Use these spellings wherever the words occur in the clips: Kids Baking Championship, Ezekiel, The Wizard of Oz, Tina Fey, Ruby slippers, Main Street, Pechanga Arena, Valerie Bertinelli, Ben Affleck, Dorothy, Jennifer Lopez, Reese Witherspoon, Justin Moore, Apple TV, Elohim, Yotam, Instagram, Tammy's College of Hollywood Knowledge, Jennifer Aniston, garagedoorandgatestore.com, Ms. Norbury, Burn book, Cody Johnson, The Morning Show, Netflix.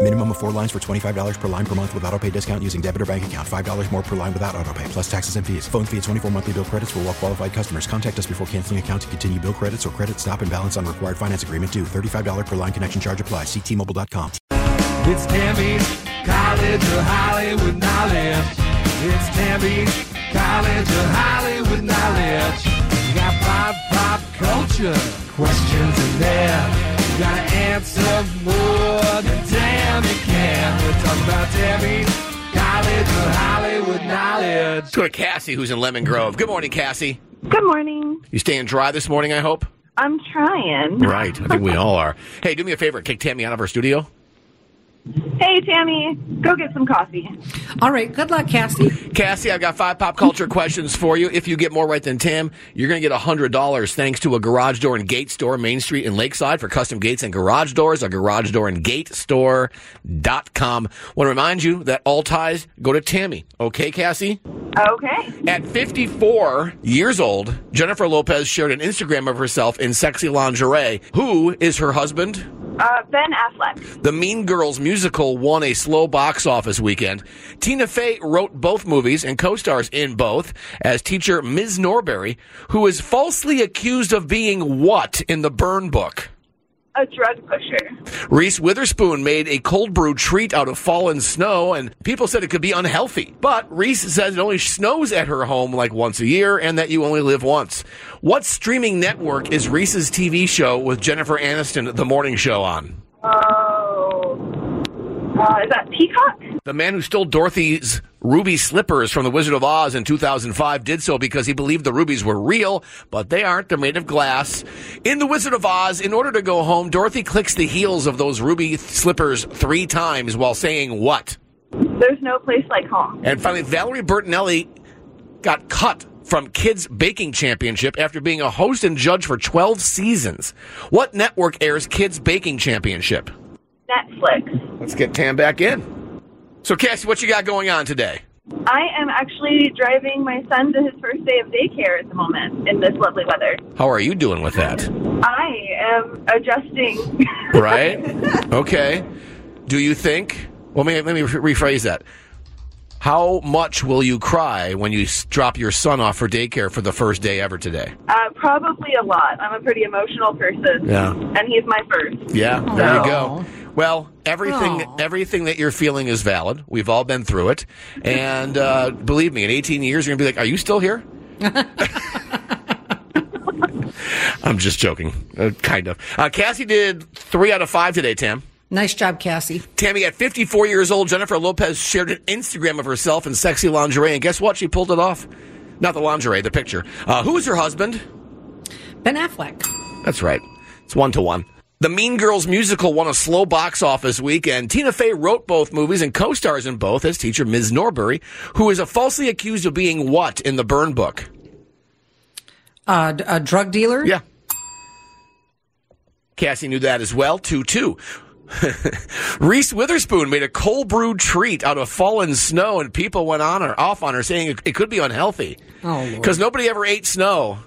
Minimum of 4 lines for $25 per line per month with autopay discount using debit or bank account. $5 more per line without autopay, plus taxes and fees. Phone fee at 24 monthly bill credits for well qualified customers. Contact us before canceling account to continue bill credits or credit stop and balance on required finance agreement due. $35 per line connection charge applies. See T-Mobile.com. It's Tammy's College of Hollywood Knowledge. It's Tammy's College of Hollywood Knowledge. You got pop culture questions in there. You gotta answer more than Tammy can. We're talking about Tammy's College of Hollywood Knowledge. Let's go to Cassie, who's in Lemon Grove. Good morning, Cassie. Good morning. You staying dry this morning, I hope? I'm trying. Right. I think we all are. Hey, do me a favor. Kick Tammy out of her studio. Hey, Tammy. Go get some coffee. All right. Good luck, Cassie. Cassie, I've got 5 pop culture questions for you. If you get more right than Tim, you're going to get $100 thanks to a garage door and gate store, Main Street and Lakeside, for custom gates and garage doors, a garagedoorandgatestore.com. Want to remind you that all ties go to Tammy. Okay, Cassie? Okay. At 54 years old, Jennifer Lopez shared an Instagram of herself in sexy lingerie. Who is her husband? Ben Affleck. The Mean Girls musical won a slow box office weekend. Tina Fey wrote both movies and co-stars in both as teacher Ms. Norbury, who is falsely accused of being what in the Burn book? A drug pusher. Reese Witherspoon made a cold brew treat out of fallen snow, and people said it could be unhealthy. But Reese says it only snows at her home like once a year and that you only live once. What streaming network is Reese's TV show with Jennifer Aniston, The Morning Show, on? Is that Peacock? The man who stole Dorothy's ruby slippers from The Wizard of Oz in 2005 did so because he believed the rubies were real, but they aren't. They're made of glass. In The Wizard of Oz, in order to go home, Dorothy clicks the heels of those ruby slippers 3 times while saying what? There's no place like home. And finally, Valerie Bertinelli got cut from Kids Baking Championship after being a host and judge for 12 seasons. What network airs Kids Baking Championship? Netflix. Let's get Tam back in. So, Cassie, what you got going on today? I am actually driving my son to his first day of daycare at the moment in this lovely weather. How are you doing with that? I am adjusting. Right? Okay. Do you think... Well, let me rephrase that. How much will you cry when you drop your son off for daycare for the first day ever today? Probably a lot. I'm a pretty emotional person. Yeah. And he's my first. Yeah, so. There you go. Well, everything that you're feeling is valid. We've all been through it. And believe me, in 18 years, you're going to be like, are you still here? I'm just joking. Kind of. Cassie did 3 out of 5 today, Tam. Nice job, Cassie. Tammy, at 54 years old, Jennifer Lopez shared an Instagram of herself in sexy lingerie. And guess what? She pulled it off. Not the lingerie, the picture. Who is her husband? Ben Affleck. That's right. It's 1-to-1. The Mean Girls musical won a slow box office weekend. Tina Fey wrote both movies and co-stars in both as teacher Ms. Norbury, who is falsely accused of being what in the Burn book? A drug dealer? Yeah. Cassie knew that as well. 2-2. Reese Witherspoon made a cold brew treat out of fallen snow, and people went on or off on her saying it could be unhealthy because nobody ever ate snow.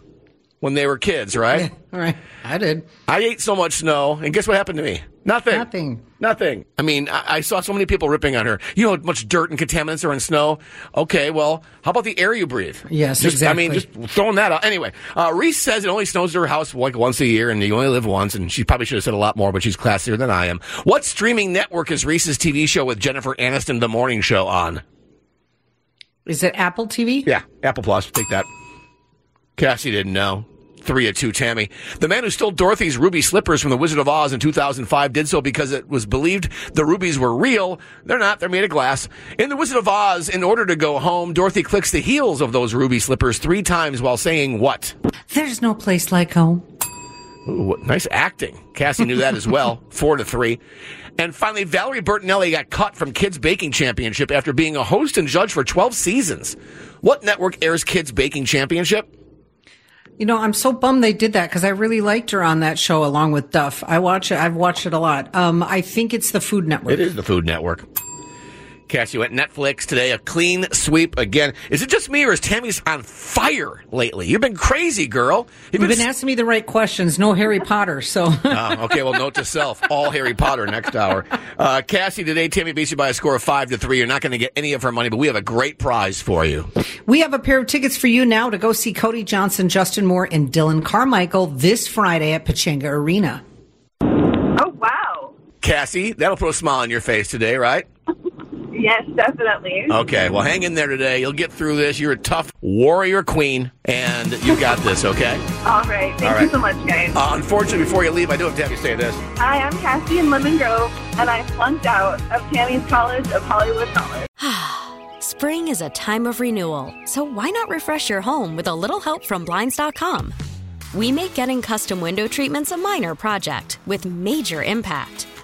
when they were kids, right? Yeah, right. I did. I ate so much snow, and guess what happened to me? Nothing. I mean, I saw so many people ripping on her. You know how much dirt and contaminants are in snow? Okay, well, how about the air you breathe? Yes, just, exactly. I mean, just throwing that out. Anyway, Reese says it only snows to her house like once a year, and you only live once, and she probably should have said a lot more, but she's classier than I am. What streaming network is Reese's TV show with Jennifer Aniston, The Morning Show, on? Is it Apple TV? Yeah, Apple Plus. Take that. Cassie didn't know. 3-2, Tammy. The man who stole Dorothy's ruby slippers from The Wizard of Oz in 2005 did so because it was believed the rubies were real. They're not. They're made of glass. In The Wizard of Oz, in order to go home, Dorothy clicks the heels of those ruby slippers 3 times while saying what? There's no place like home. Ooh, nice acting. Cassie knew that as well. 4-3. And finally, Valerie Bertinelli got cut from Kids Baking Championship after being a host and judge for 12 seasons. What network airs Kids Baking Championship? You know, I'm so bummed they did that because I really liked her on that show along with Duff. I watch it. I've watched it a lot. I think it's the Food Network. It is the Food Network. Cassie went Netflix today. A clean sweep again. Is it just me or is Tammy's on fire lately? You've been crazy, girl. You've been asking me the right questions. No Harry Potter, so. Okay, well, note to self. All Harry Potter next hour. Cassie, today Tammy beats you by a score of 5-3. You're not going to get any of her money, but we have a great prize for you. We have a pair of tickets for you now to go see Cody Johnson, Justin Moore, and Dylan Carmichael this Friday at Pechanga Arena. Oh, wow. Cassie, that'll put a smile on your face today, right? Yes, definitely. Okay, well, hang in there today. You'll get through this. You're a tough warrior queen, and you got this, okay? All right. Thank you so much, guys. Unfortunately, before you leave, I do have to have you say this. Hi, I'm Cassie in Lemon Grove, and I flunked out of Tammy's College of Hollywood Knowledge. Spring is a time of renewal, so why not refresh your home with a little help from Blinds.com? We make getting custom window treatments a minor project with major impact.